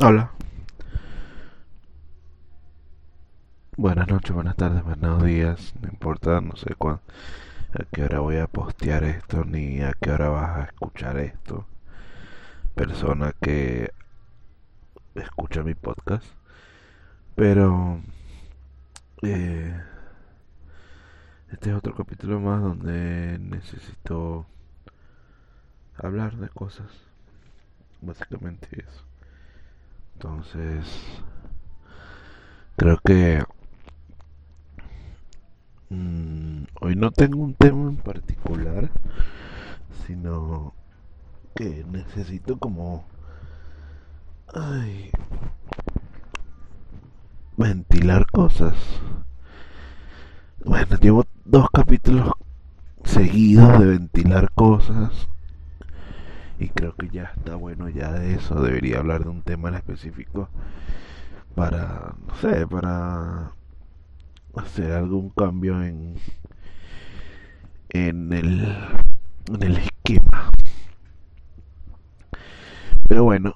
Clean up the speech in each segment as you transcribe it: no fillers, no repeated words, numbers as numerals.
Hola. Buenas noches, buenas tardes, buenos días. No importa, no sé a qué hora voy a postear esto, ni a qué hora vas a escuchar esto. Persona que escucha mi podcast. Pero este es otro capítulo más donde necesito hablar de cosas. Básicamente eso. Entonces, creo que hoy no tengo un tema en particular, sino que necesito como ventilar cosas. Bueno, llevo 2 capítulos seguidos de ventilar cosas. Y creo que ya está bueno ya de eso. Debería hablar de un tema en específico para, no sé, para hacer algún cambio en el esquema. Pero bueno,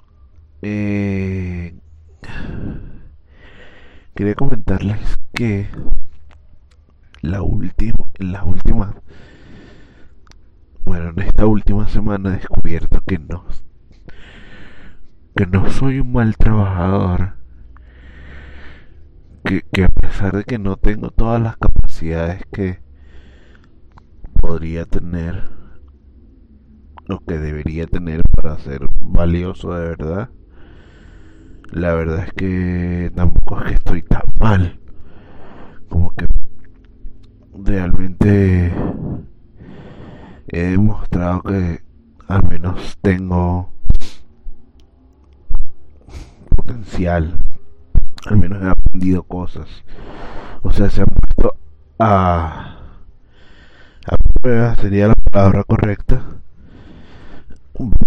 quería comentarles que en esta última semana he descubierto que no soy un mal trabajador, que a pesar de que no tengo todas las capacidades que podría tener o que debería tener para ser valioso de verdad, la verdad es que tampoco es que estoy tan mal, como que realmente he demostrado que al menos tengo potencial, al menos he aprendido cosas. O sea, se han puesto a prueba, sería la palabra correcta,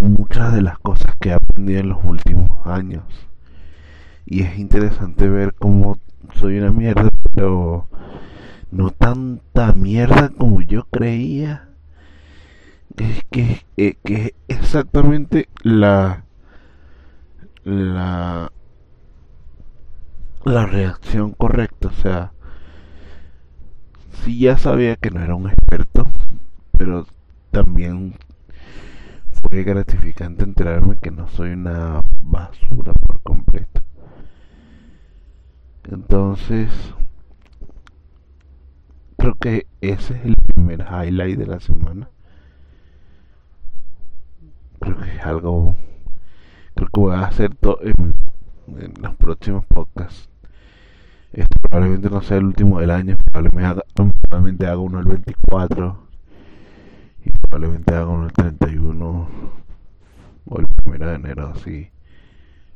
muchas de las cosas que he aprendido en los últimos años. Y es interesante ver cómo soy una mierda, pero no tanta mierda como yo creía. Es que es exactamente la reacción correcta. O sea, sí, ya sabía que no era un experto, pero también fue gratificante enterarme que no soy una basura por completo. Entonces, creo que ese es el primer highlight de la semana. Creo que voy a hacer en los próximos podcasts. Esto probablemente no sea el último del año, probablemente haga uno el 24 y probablemente haga uno el 31 o el 1 de enero, así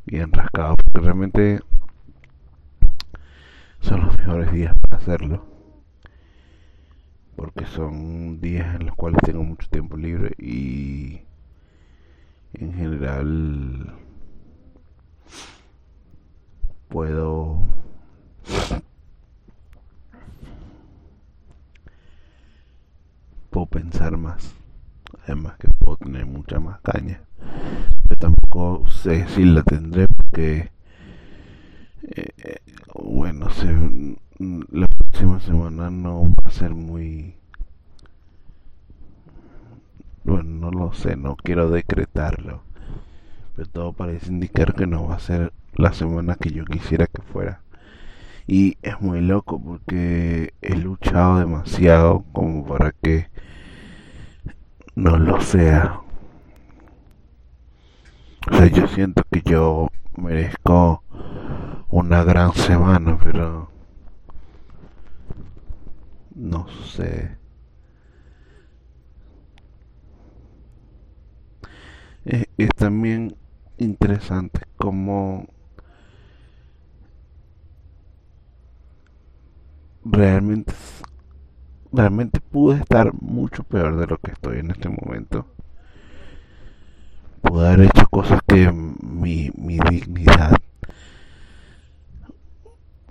bien rascado, porque realmente son los mejores días para hacerlo, porque son días en los cuales tengo mucho tiempo libre y en general puedo pensar más, además que puedo tener mucha más caña. Yo tampoco sé si la tendré porque la próxima semana no va a ser muy... Bueno, no lo sé, no quiero decretarlo, pero todo parece indicar que no va a ser la semana que yo quisiera que fuera. Y es muy loco porque he luchado demasiado como para que no lo sea. O sea, yo siento que yo merezco una gran semana, pero no sé. Es también interesante cómo realmente pude estar mucho peor de lo que estoy en este momento. Pude haber hecho cosas que mi dignidad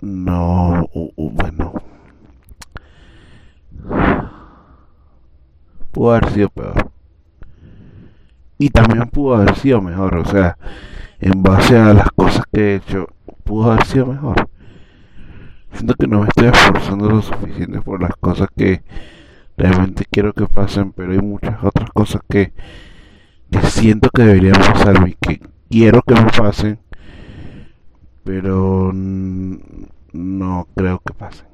no... pudo haber sido peor. Y también pudo haber sido mejor, o sea, en base a las cosas que he hecho, pudo haber sido mejor. Siento que no me estoy esforzando lo suficiente por las cosas que realmente quiero que pasen, pero hay muchas otras cosas que siento que deberían pasarme y que quiero que me pasen, pero no creo que pasen.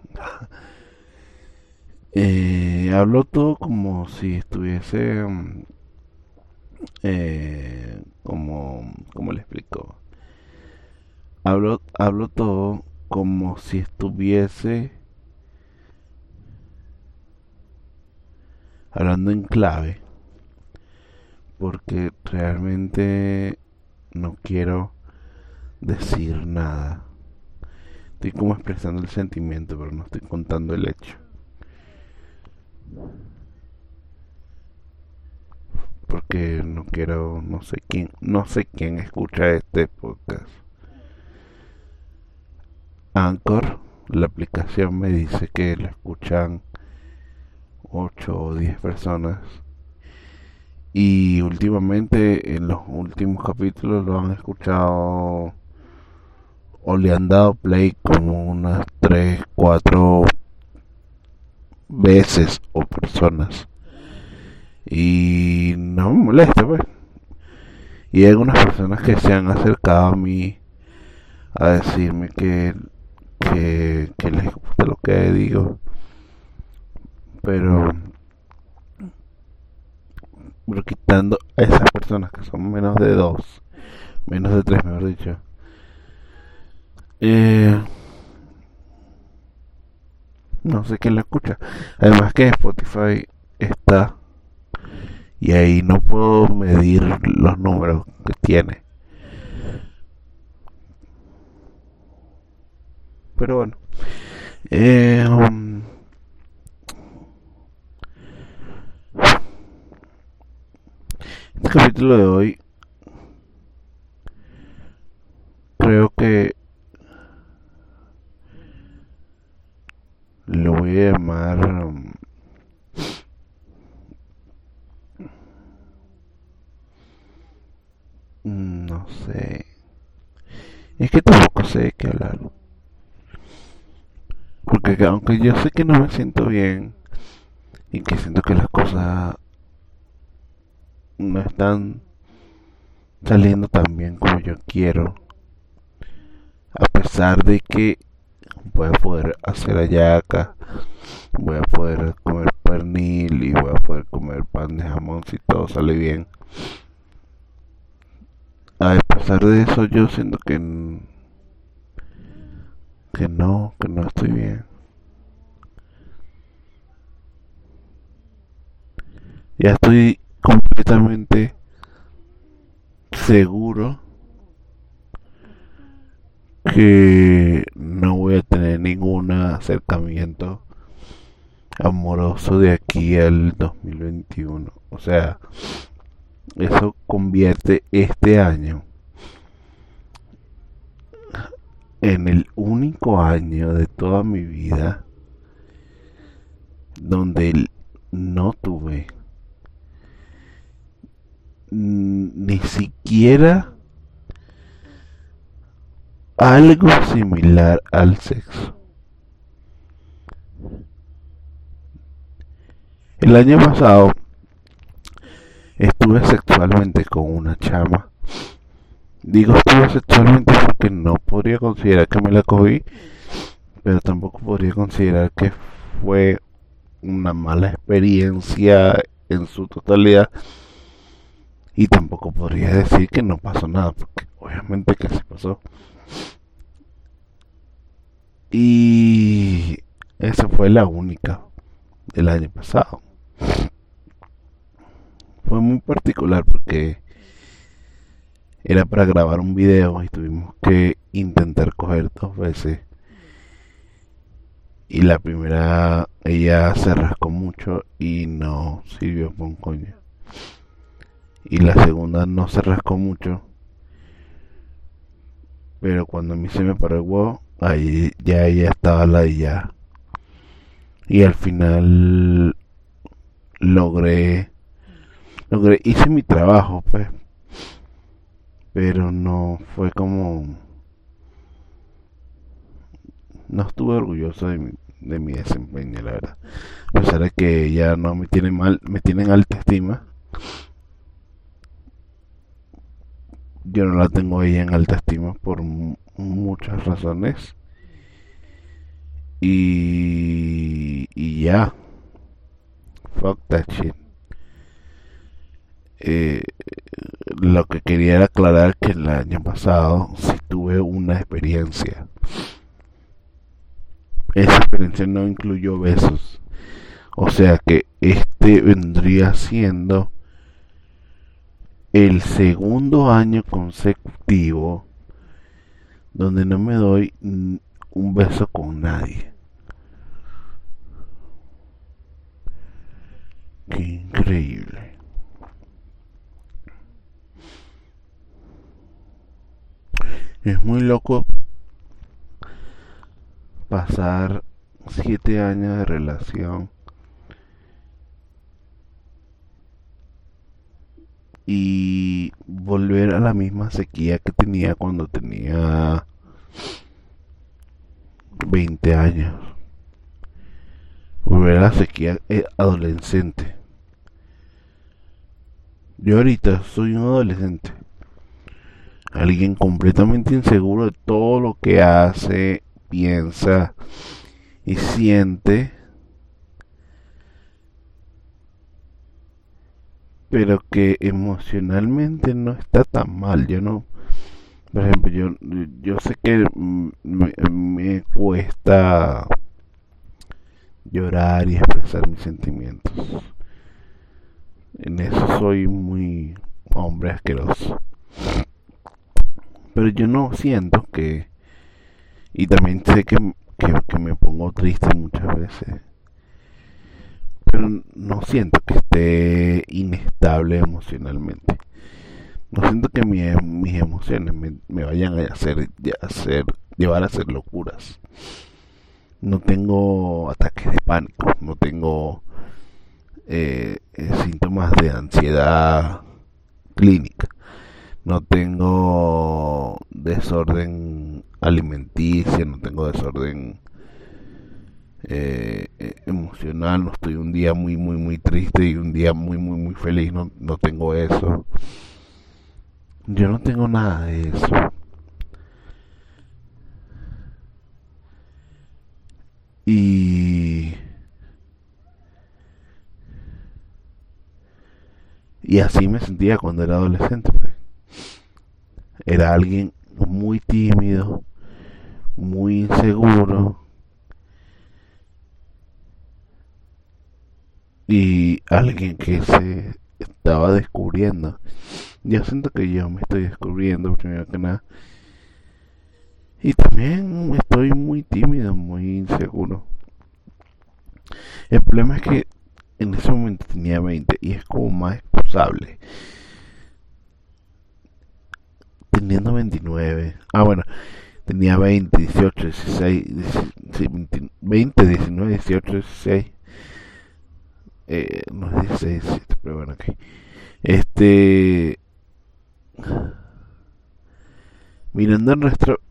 Hablo todo como si estuviese como le explico, hablo todo como si estuviese hablando en clave, porque realmente no quiero decir nada. Estoy como expresando el sentimiento, pero no estoy contando el hecho, porque no sé quién escucha este podcast. Anchor, la aplicación, me dice que lo escuchan 8 o 10 personas, y últimamente en los últimos capítulos lo han escuchado o le han dado play como unas 3, 4 veces o personas, y no me molesta, pues. Y hay algunas personas que se han acercado a mí a decirme que les gusta lo que digo, pero quitando a esas personas, que son menos de tres, mejor dicho, no sé quién la escucha. Además que Spotify está, y ahí no puedo medir los números que tiene. Pero bueno, este capítulo de hoy creo que lo voy a llamar no sé, es que tampoco sé de qué hablar, porque aunque yo sé que no me siento bien y que siento que las cosas no están saliendo tan bien como yo quiero, a pesar de que voy a poder hacer hallaca, voy a poder comer pernil y voy a poder comer pan de jamón si todo sale bien, a pesar de eso yo siento que no estoy bien. Ya estoy completamente seguro que no voy a tener ningún acercamiento amoroso de aquí al 2021. O sea, eso convierte este año en el único año de toda mi vida donde no tuve ni siquiera algo similar al sexo. El año pasado estuve sexualmente con una chama. Digo estuve sexualmente porque no podría considerar que me la cogí, pero tampoco podría considerar que fue una mala experiencia en su totalidad, y tampoco podría decir que no pasó nada, porque obviamente que sí pasó. Y esa fue la única del año pasado. Fue muy particular porque era para grabar un video y tuvimos que intentar coger 2 veces. Y la primera ella se rascó mucho y no sirvió para un coño. Y la segunda no se rascó mucho, pero cuando a mí se me paró el huevo, ahí ya ella estaba ladillada. Y al final hice mi trabajo, pues. pero no fue como, no estuve orgulloso de mi desempeño, la verdad. A pesar de que ya no me tienen mal, me tienen alta estima, yo no la tengo ella en alta estima por muchas razones, y ya, fuck that shit. Lo que quería era aclarar que el año pasado sí tuve una experiencia. Esa experiencia no incluyó besos. O sea que este vendría siendo el segundo año consecutivo donde no me doy un beso con nadie. Qué increíble. Es muy loco pasar 7 años de relación y volver a la misma sequía que tenía cuando tenía 20 años. Volver a la sequía adolescente. Yo ahorita soy un adolescente. Alguien completamente inseguro de todo lo que hace, piensa y siente, pero que emocionalmente no está tan mal. Yo no, por ejemplo, yo sé que me cuesta llorar y expresar mis sentimientos. En eso soy muy hombre asqueroso. Pero yo no siento que, y también sé que me pongo triste muchas veces, pero no siento que esté inestable emocionalmente. No siento que mis emociones me vayan a hacer llevar a hacer locuras. No tengo ataques de pánico, no tengo síntomas de ansiedad clínica. No tengo desorden alimenticio, no tengo desorden emocional, no estoy un día muy, muy, muy triste y un día muy, muy, muy feliz, no tengo eso. Yo no tengo nada de eso. Y así me sentía cuando era adolescente, pues. Era alguien muy tímido, muy inseguro y alguien que se estaba descubriendo. Yo siento que yo me estoy descubriendo primero que nada, y también estoy muy tímido, muy inseguro. El problema es que en ese momento tenía 20 y es como más excusable. Teniendo 29, tenía 20, 18, 16, 20, 19, 18, 16, no es 16, 17, pero bueno, ok. Mirando en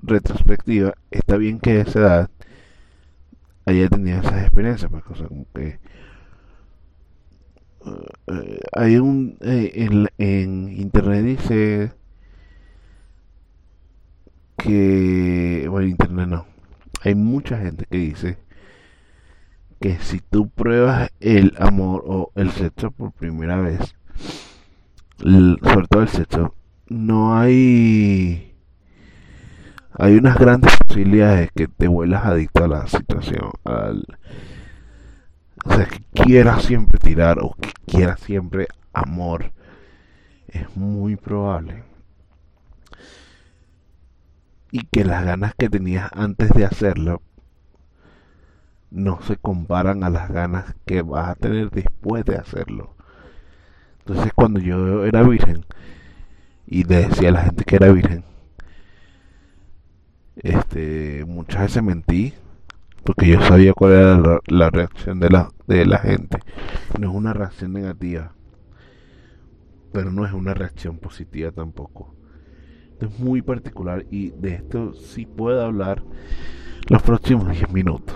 retrospectiva, está bien que a esa edad haya tenido esas experiencias, más cosas como que hay un, en internet dice que, bueno, internet no, hay mucha gente que dice que si tú pruebas el amor o el sexo por primera vez, sobre todo el sexo, no hay unas grandes posibilidades que te vuelvas adicto a la situación, o sea, que quieras siempre tirar o que quieras siempre amor, es muy probable. Y que las ganas que tenías antes de hacerlo no se comparan a las ganas que vas a tener después de hacerlo. Entonces, cuando yo era virgen y le decía a la gente que era virgen, muchas veces mentí porque yo sabía cuál era la reacción de la gente. No es una reacción negativa, pero no es una reacción positiva tampoco. Esto es muy particular y de esto sí puedo hablar los próximos 10 minutos.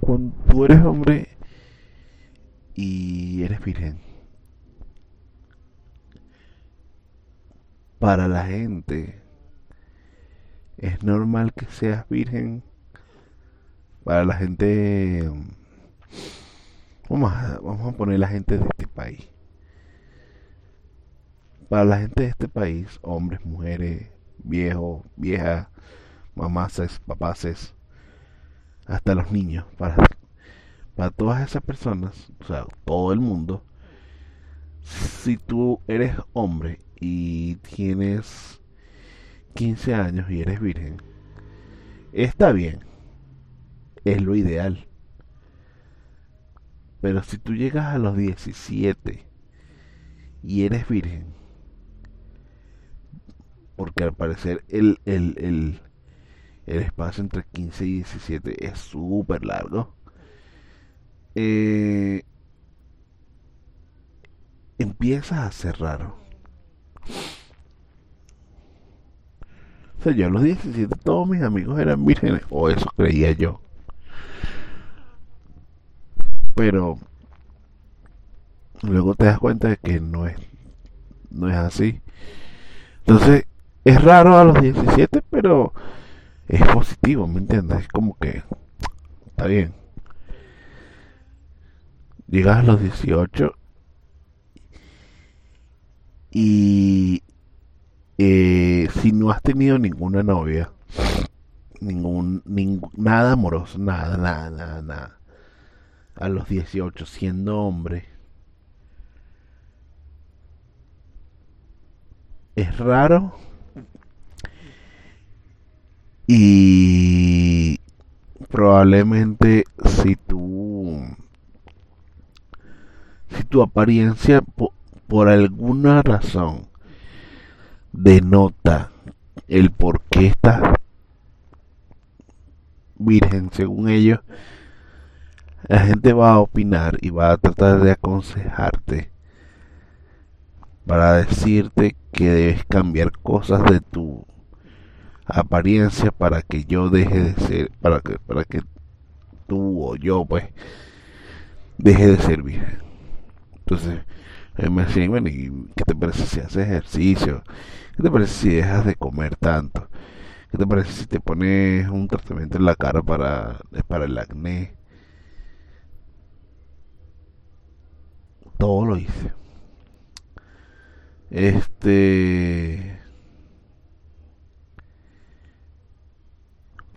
Cuando tú eres hombre y eres virgen, para la gente es normal que seas virgen. Para la gente, vamos a poner la gente de este país. Para la gente de este país, hombres, mujeres, viejos, viejas, mamases, papases, hasta los niños, para todas esas personas, o sea, todo el mundo, si tú eres hombre y tienes 15 años y eres virgen, está bien, es lo ideal. Pero si tú llegas a los 17 y eres virgen, porque al parecer el espacio entre 15 y 17 es súper largo, empiezas a ser raro. O sea, yo a los 17 todos mis amigos eran vírgenes, o eso creía yo. Pero luego te das cuenta de que no es así. Entonces, es raro a los 17, pero es positivo, ¿me entiendes? Es como que está bien. Llegas a los 18 y si no has tenido ninguna novia, nada amoroso, nada, a los 18 siendo hombre, es raro. Y probablemente si tu apariencia por alguna razón denota el por qué estás virgen, según ellos, la gente va a opinar y va a tratar de aconsejarte para decirte que debes cambiar cosas de tu apariencia para que yo deje de ser, para que tú o yo pues deje de ser virgen. Entonces me decían, bueno, ¿y qué te parece si haces ejercicio? ¿Qué te parece si dejas de comer tanto? ¿Qué te parece si te pones un tratamiento en la cara para el acné? Todo lo hice.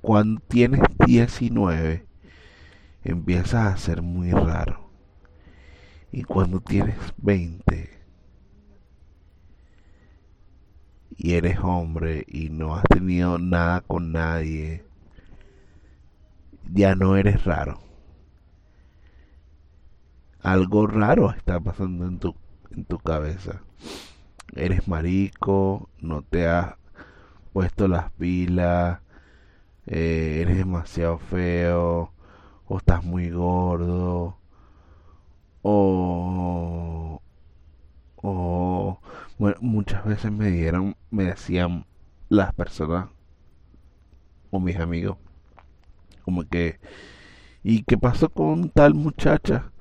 Cuando tienes 19, empiezas a ser muy raro. Y cuando tienes 20 y eres hombre y no has tenido nada con nadie, ya no eres raro. Algo raro está pasando en tu cabeza. Eres marico, no te has puesto las pilas, eres demasiado feo, o estás muy gordo, o bueno, muchas veces me decían las personas o mis amigos como que, ¿y qué pasó con tal muchacha?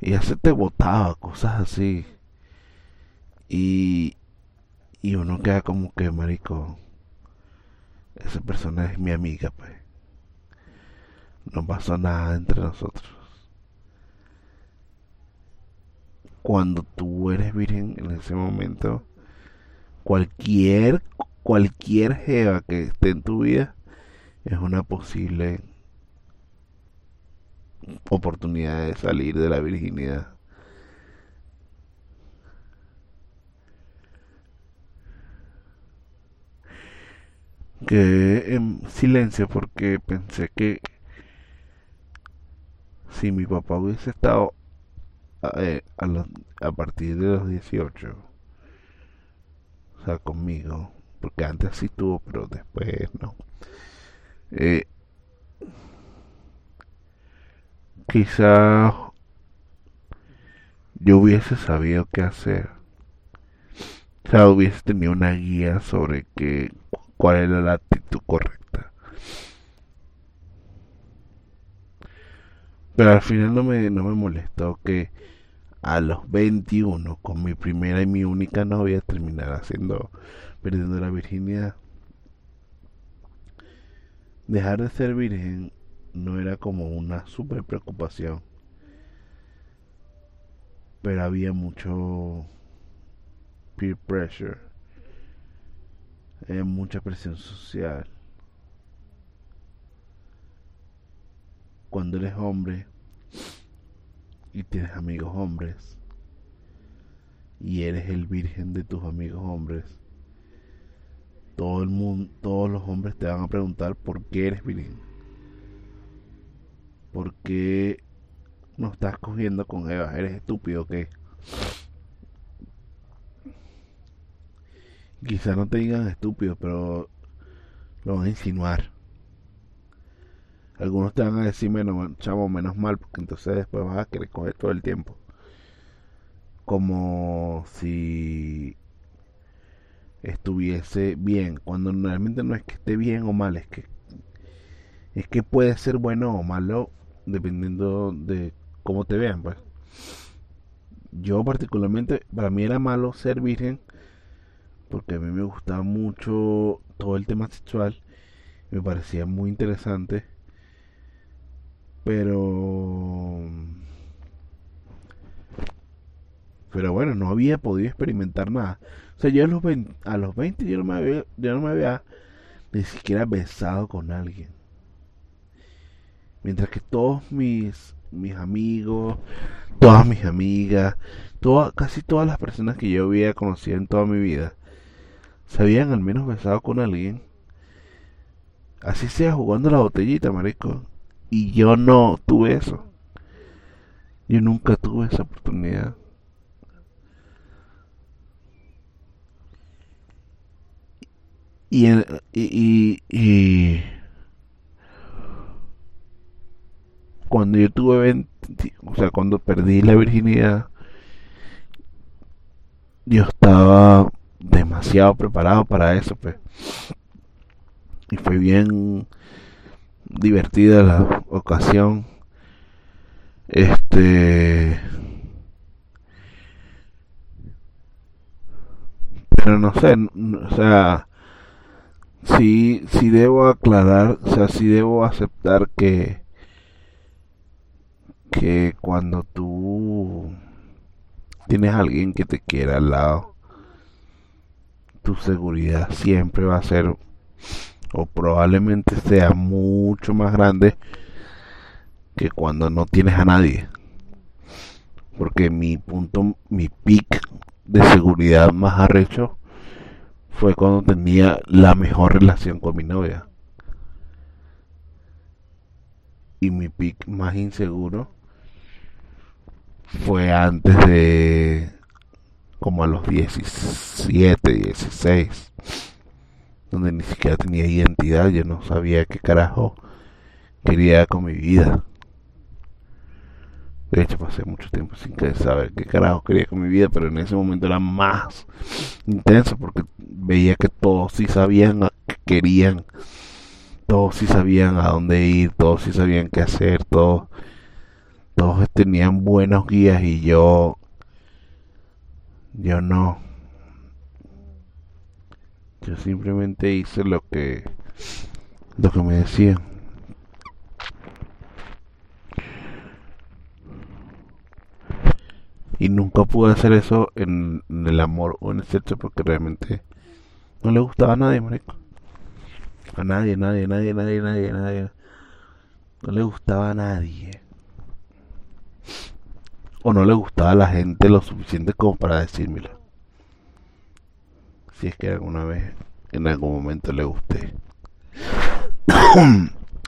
Y ya se te botaba, cosas así, y uno queda como que, marico, esa persona es mi amiga, pues. No pasó nada entre nosotros. Cuando tú eres virgen en ese momento, cualquier jeva que esté en tu vida es una posible oportunidad de salir de la virginidad. Quedé en silencio porque pensé que si mi papá hubiese estado a partir de los 18, o sea, conmigo, porque antes sí tuvo, pero después no, quizás yo hubiese sabido qué hacer. O sea, hubiese tenido una guía sobre cuál era la actitud correcta. Pero al final no me molestó que a los 21, con mi primera y mi única novia, terminara perdiendo la virginidad. Dejar de ser virgen no era como una super preocupación, pero había mucho peer pressure, mucha presión social. Cuando eres hombre y tienes amigos hombres y eres el virgen de tus amigos hombres, todos los hombres te van a preguntar por qué eres virgen, por qué no estás cogiendo con Eva, eres estúpido, ¿qué? Quizás no te digan estúpido, pero lo van a insinuar. Algunos te van a decir, chavo, menos mal, porque entonces después vas a querer coger todo el tiempo. Como si estuviese bien, cuando realmente no es que esté bien o mal, es que puede ser bueno o malo dependiendo de cómo te vean, pues. Yo particularmente, para mí era malo ser virgen porque a mí me gustaba mucho todo el tema sexual, me parecía muy interesante, pero bueno, no había podido experimentar nada. O sea, yo a los 20 yo no me había ni siquiera besado con alguien. Mientras que todos mis amigos, todas mis amigas, casi todas las personas que yo había conocido en toda mi vida se habían al menos besado con alguien, así sea jugando la botellita, marico. Y yo no tuve eso. Yo nunca tuve esa oportunidad. Y cuando yo tuve 20, o sea, cuando perdí la virginidad, yo estaba demasiado preparado para eso, pues. Y fue bien divertida la ocasión. Pero no sé, o sea, sí debo aclarar, o sea, sí debo aceptar que cuando tú tienes a alguien que te quiera al lado, tu seguridad siempre va a ser, o probablemente sea, mucho más grande que cuando no tienes a nadie. Porque mi pic de seguridad más arrecho fue cuando tenía la mejor relación con mi novia. Y mi pic más inseguro fue antes de, como a los 17, 16, donde ni siquiera tenía identidad. Yo no sabía qué carajo quería con mi vida. De hecho, pasé mucho tiempo sin saber qué carajo quería con mi vida, pero en ese momento era más intenso porque veía que todos sí sabían a qué querían, todos sí sabían a dónde ir, todos sí sabían qué hacer, todos tenían buenos guías y yo no. Yo simplemente hice lo que me decían. Y nunca pude hacer eso en el amor o en el sexo porque realmente no le gustaba a nadie, marico. A nadie. No le gustaba a nadie. O no le gustaba a la gente lo suficiente como para decírmelo. Si es que alguna vez, en algún momento le gusté.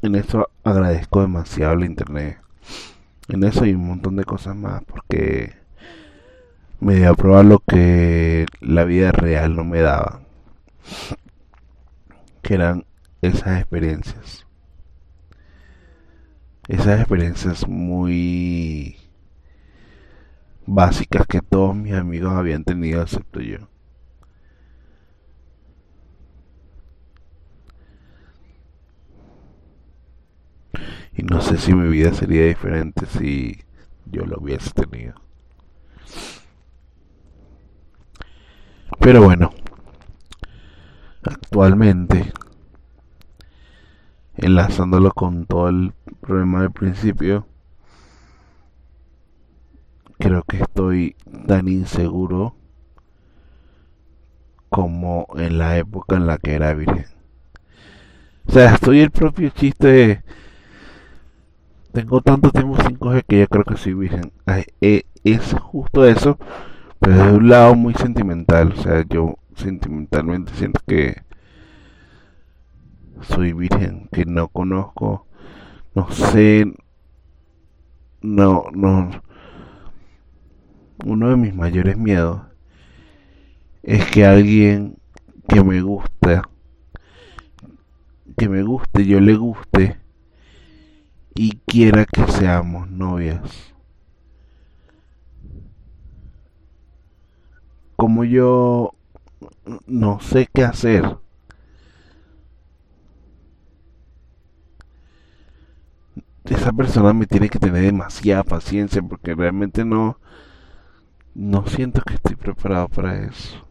En eso agradezco demasiado el internet. En eso y un montón de cosas más, porque me dio a probar lo que la vida real no me daba, que eran esas experiencias. Esas experiencias muy básicas que todos mis amigos habían tenido excepto yo. Y no sé si mi vida sería diferente si yo lo hubiese tenido. Pero bueno, actualmente, enlazándolo con todo el problema del principio, creo que estoy tan inseguro como en la época en la que era virgen. O sea, estoy el propio chiste de, tengo tanto tiempo sin coger que yo creo que soy virgen. Es justo eso, pero es de un lado muy sentimental. O sea, yo sentimentalmente siento que soy virgen, que no conozco, no sé, no. Uno de mis mayores miedos es que alguien que me guste, yo le guste y quiera que seamos novias. Como yo no sé qué hacer, esa persona me tiene que tener demasiada paciencia porque realmente no siento que estoy preparado para eso.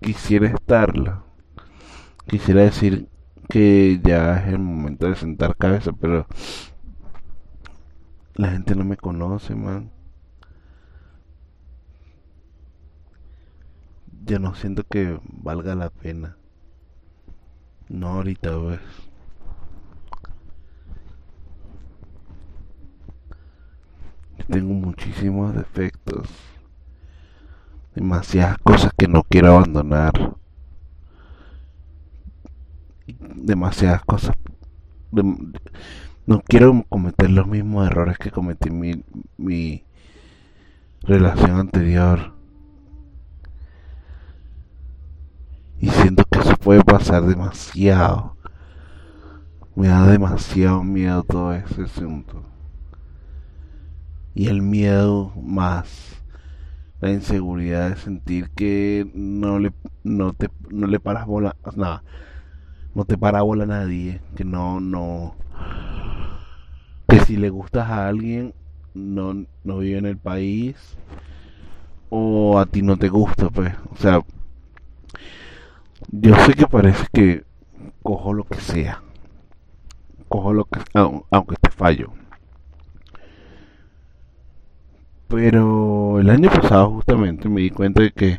Quisiera estarla. Quisiera decir que ya es el momento de sentar cabeza, pero la gente no me conoce, man. Yo no siento que valga la pena. No ahorita, pues. Yo tengo muchísimos defectos. Demasiadas cosas que no quiero abandonar. Demasiadas cosas. No quiero cometer los mismos errores que cometí en mi relación anterior. Y siento que eso puede pasar demasiado. Me da demasiado miedo todo ese asunto. Y el miedo más la inseguridad de sentir que no le paras bola, nada, no te para bola a nadie, que no, que si le gustas a alguien no vive en el país o a ti no te gusta, pues, o sea, yo sé que parece que cojo lo que sea, aunque esté fallo. Pero el año pasado justamente me di cuenta de que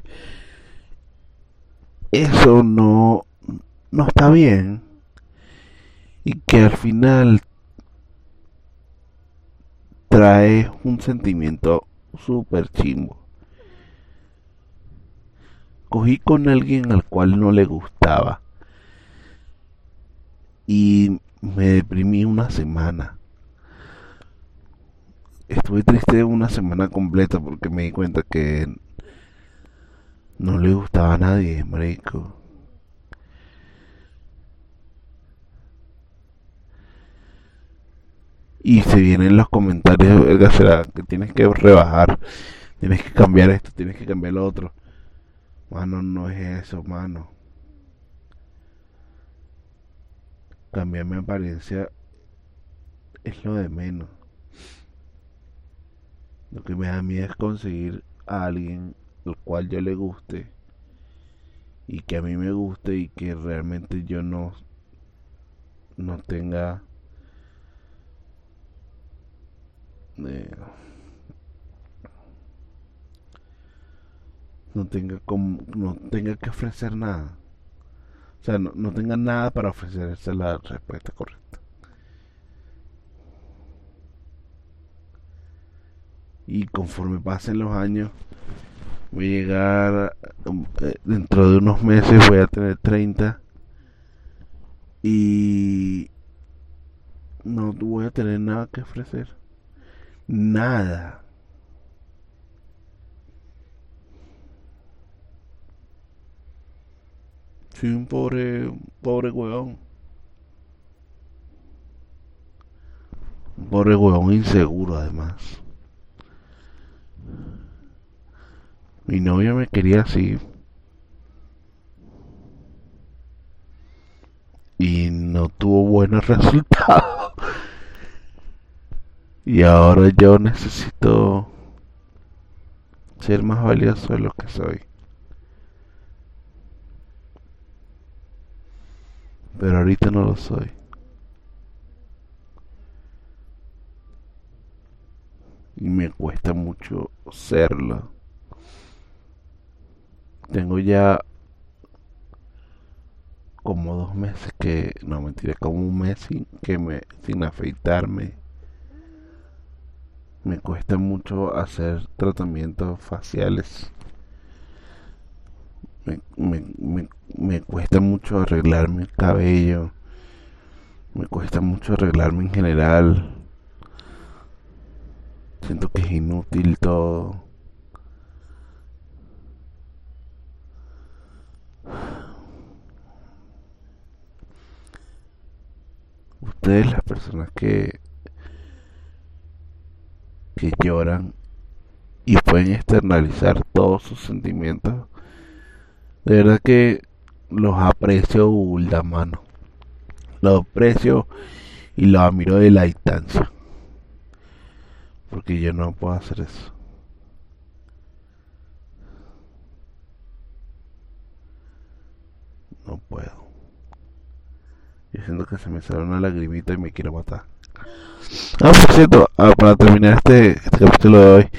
eso no está bien y que al final trae un sentimiento súper chimbo. Cogí con alguien al cual no le gustaba y me deprimí una semana. Estuve triste una semana completa porque me di cuenta que no le gustaba a nadie, marico. Y se vienen los comentarios, verga, será que tienes que rebajar, tienes que cambiar esto, tienes que cambiar lo otro. Mano, no es eso, mano. Cambiar mi apariencia es lo de menos. Lo que me da miedo es conseguir a alguien al cual yo le guste y que a mí me guste y que realmente yo no tenga no tenga que ofrecer nada, o sea, no tenga nada para ofrecer. Esa es la respuesta correcta. Y conforme pasen los años, voy a llegar, dentro de unos meses voy a tener 30 y no voy a tener nada que ofrecer, nada. Soy un pobre huevón. Un pobre huevón inseguro, además. Mi novia me quería así. Y no tuvo buenos resultados. Y ahora yo necesito ser más valioso de lo que soy. Pero ahorita no lo soy. Y me cuesta mucho serlo. Tengo ya como 2 meses que... No, mentira, como 1 mes sin afeitarme. Me cuesta mucho hacer tratamientos faciales. Me cuesta mucho arreglarme el cabello. Me cuesta mucho arreglarme en general. Siento que es inútil todo. Ustedes, las personas que lloran y pueden externalizar todos sus sentimientos, de verdad que los aprecio burda, mano. Los aprecio y los admiro de la distancia. Porque yo no puedo hacer eso. No puedo. Yo siento que se me sale una lagrimita y me quiero matar. Por cierto, para terminar este capítulo de hoy,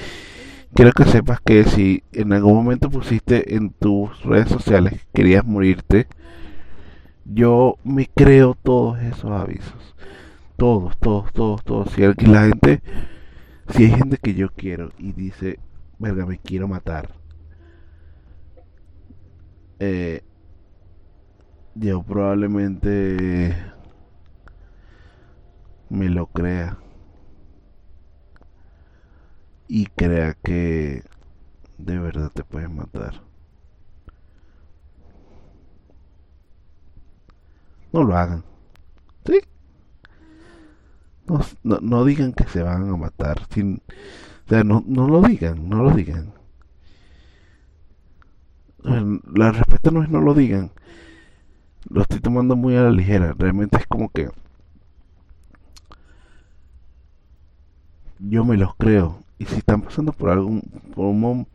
quiero que sepas que si en algún momento pusiste en tus redes sociales que querías morirte, yo me creo todos esos avisos. Todos. Si hay gente que yo quiero y dice, verga, me quiero matar, yo probablemente me lo crea. Y crea que de verdad te puedes matar. No lo hagan. ¿Sí? No digan que se van a matar. No lo digan. No lo digan. La respuesta no es no lo digan. Lo estoy tomando muy a la ligera. Realmente es como que yo me los creo. Y si están pasando por un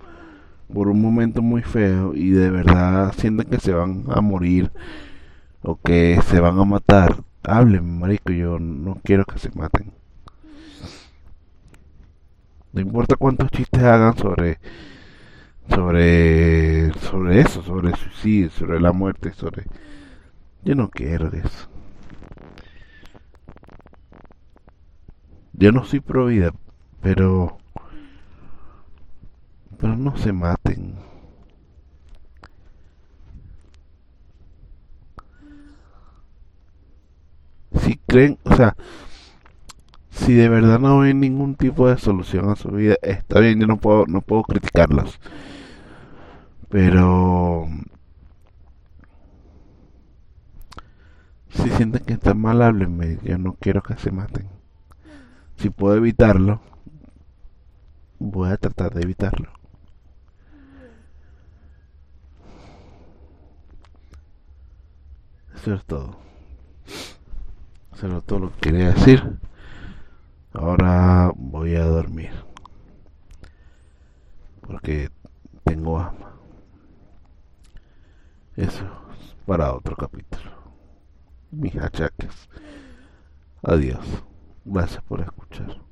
momento muy feo y de verdad sienten que se van a morir o que se van a matar, háblenme, marico, yo no quiero que se maten. No importa cuántos chistes hagan sobre eso, sobre el suicidio, sobre la muerte, yo no quiero eso. Yo no soy pro vida, pero no se maten. Si creen, si de verdad no ven ningún tipo de solución a su vida, está bien, yo no puedo criticarlos. Pero si sienten que están mal, háblenme, yo no quiero que se maten. Si puedo evitarlo, voy a tratar de evitarlo. Eso es todo. Eso es todo lo que quería decir. Ahora voy a dormir. Porque tengo asma. Eso es para otro capítulo. Mis achaques. Adiós. Gracias por escuchar.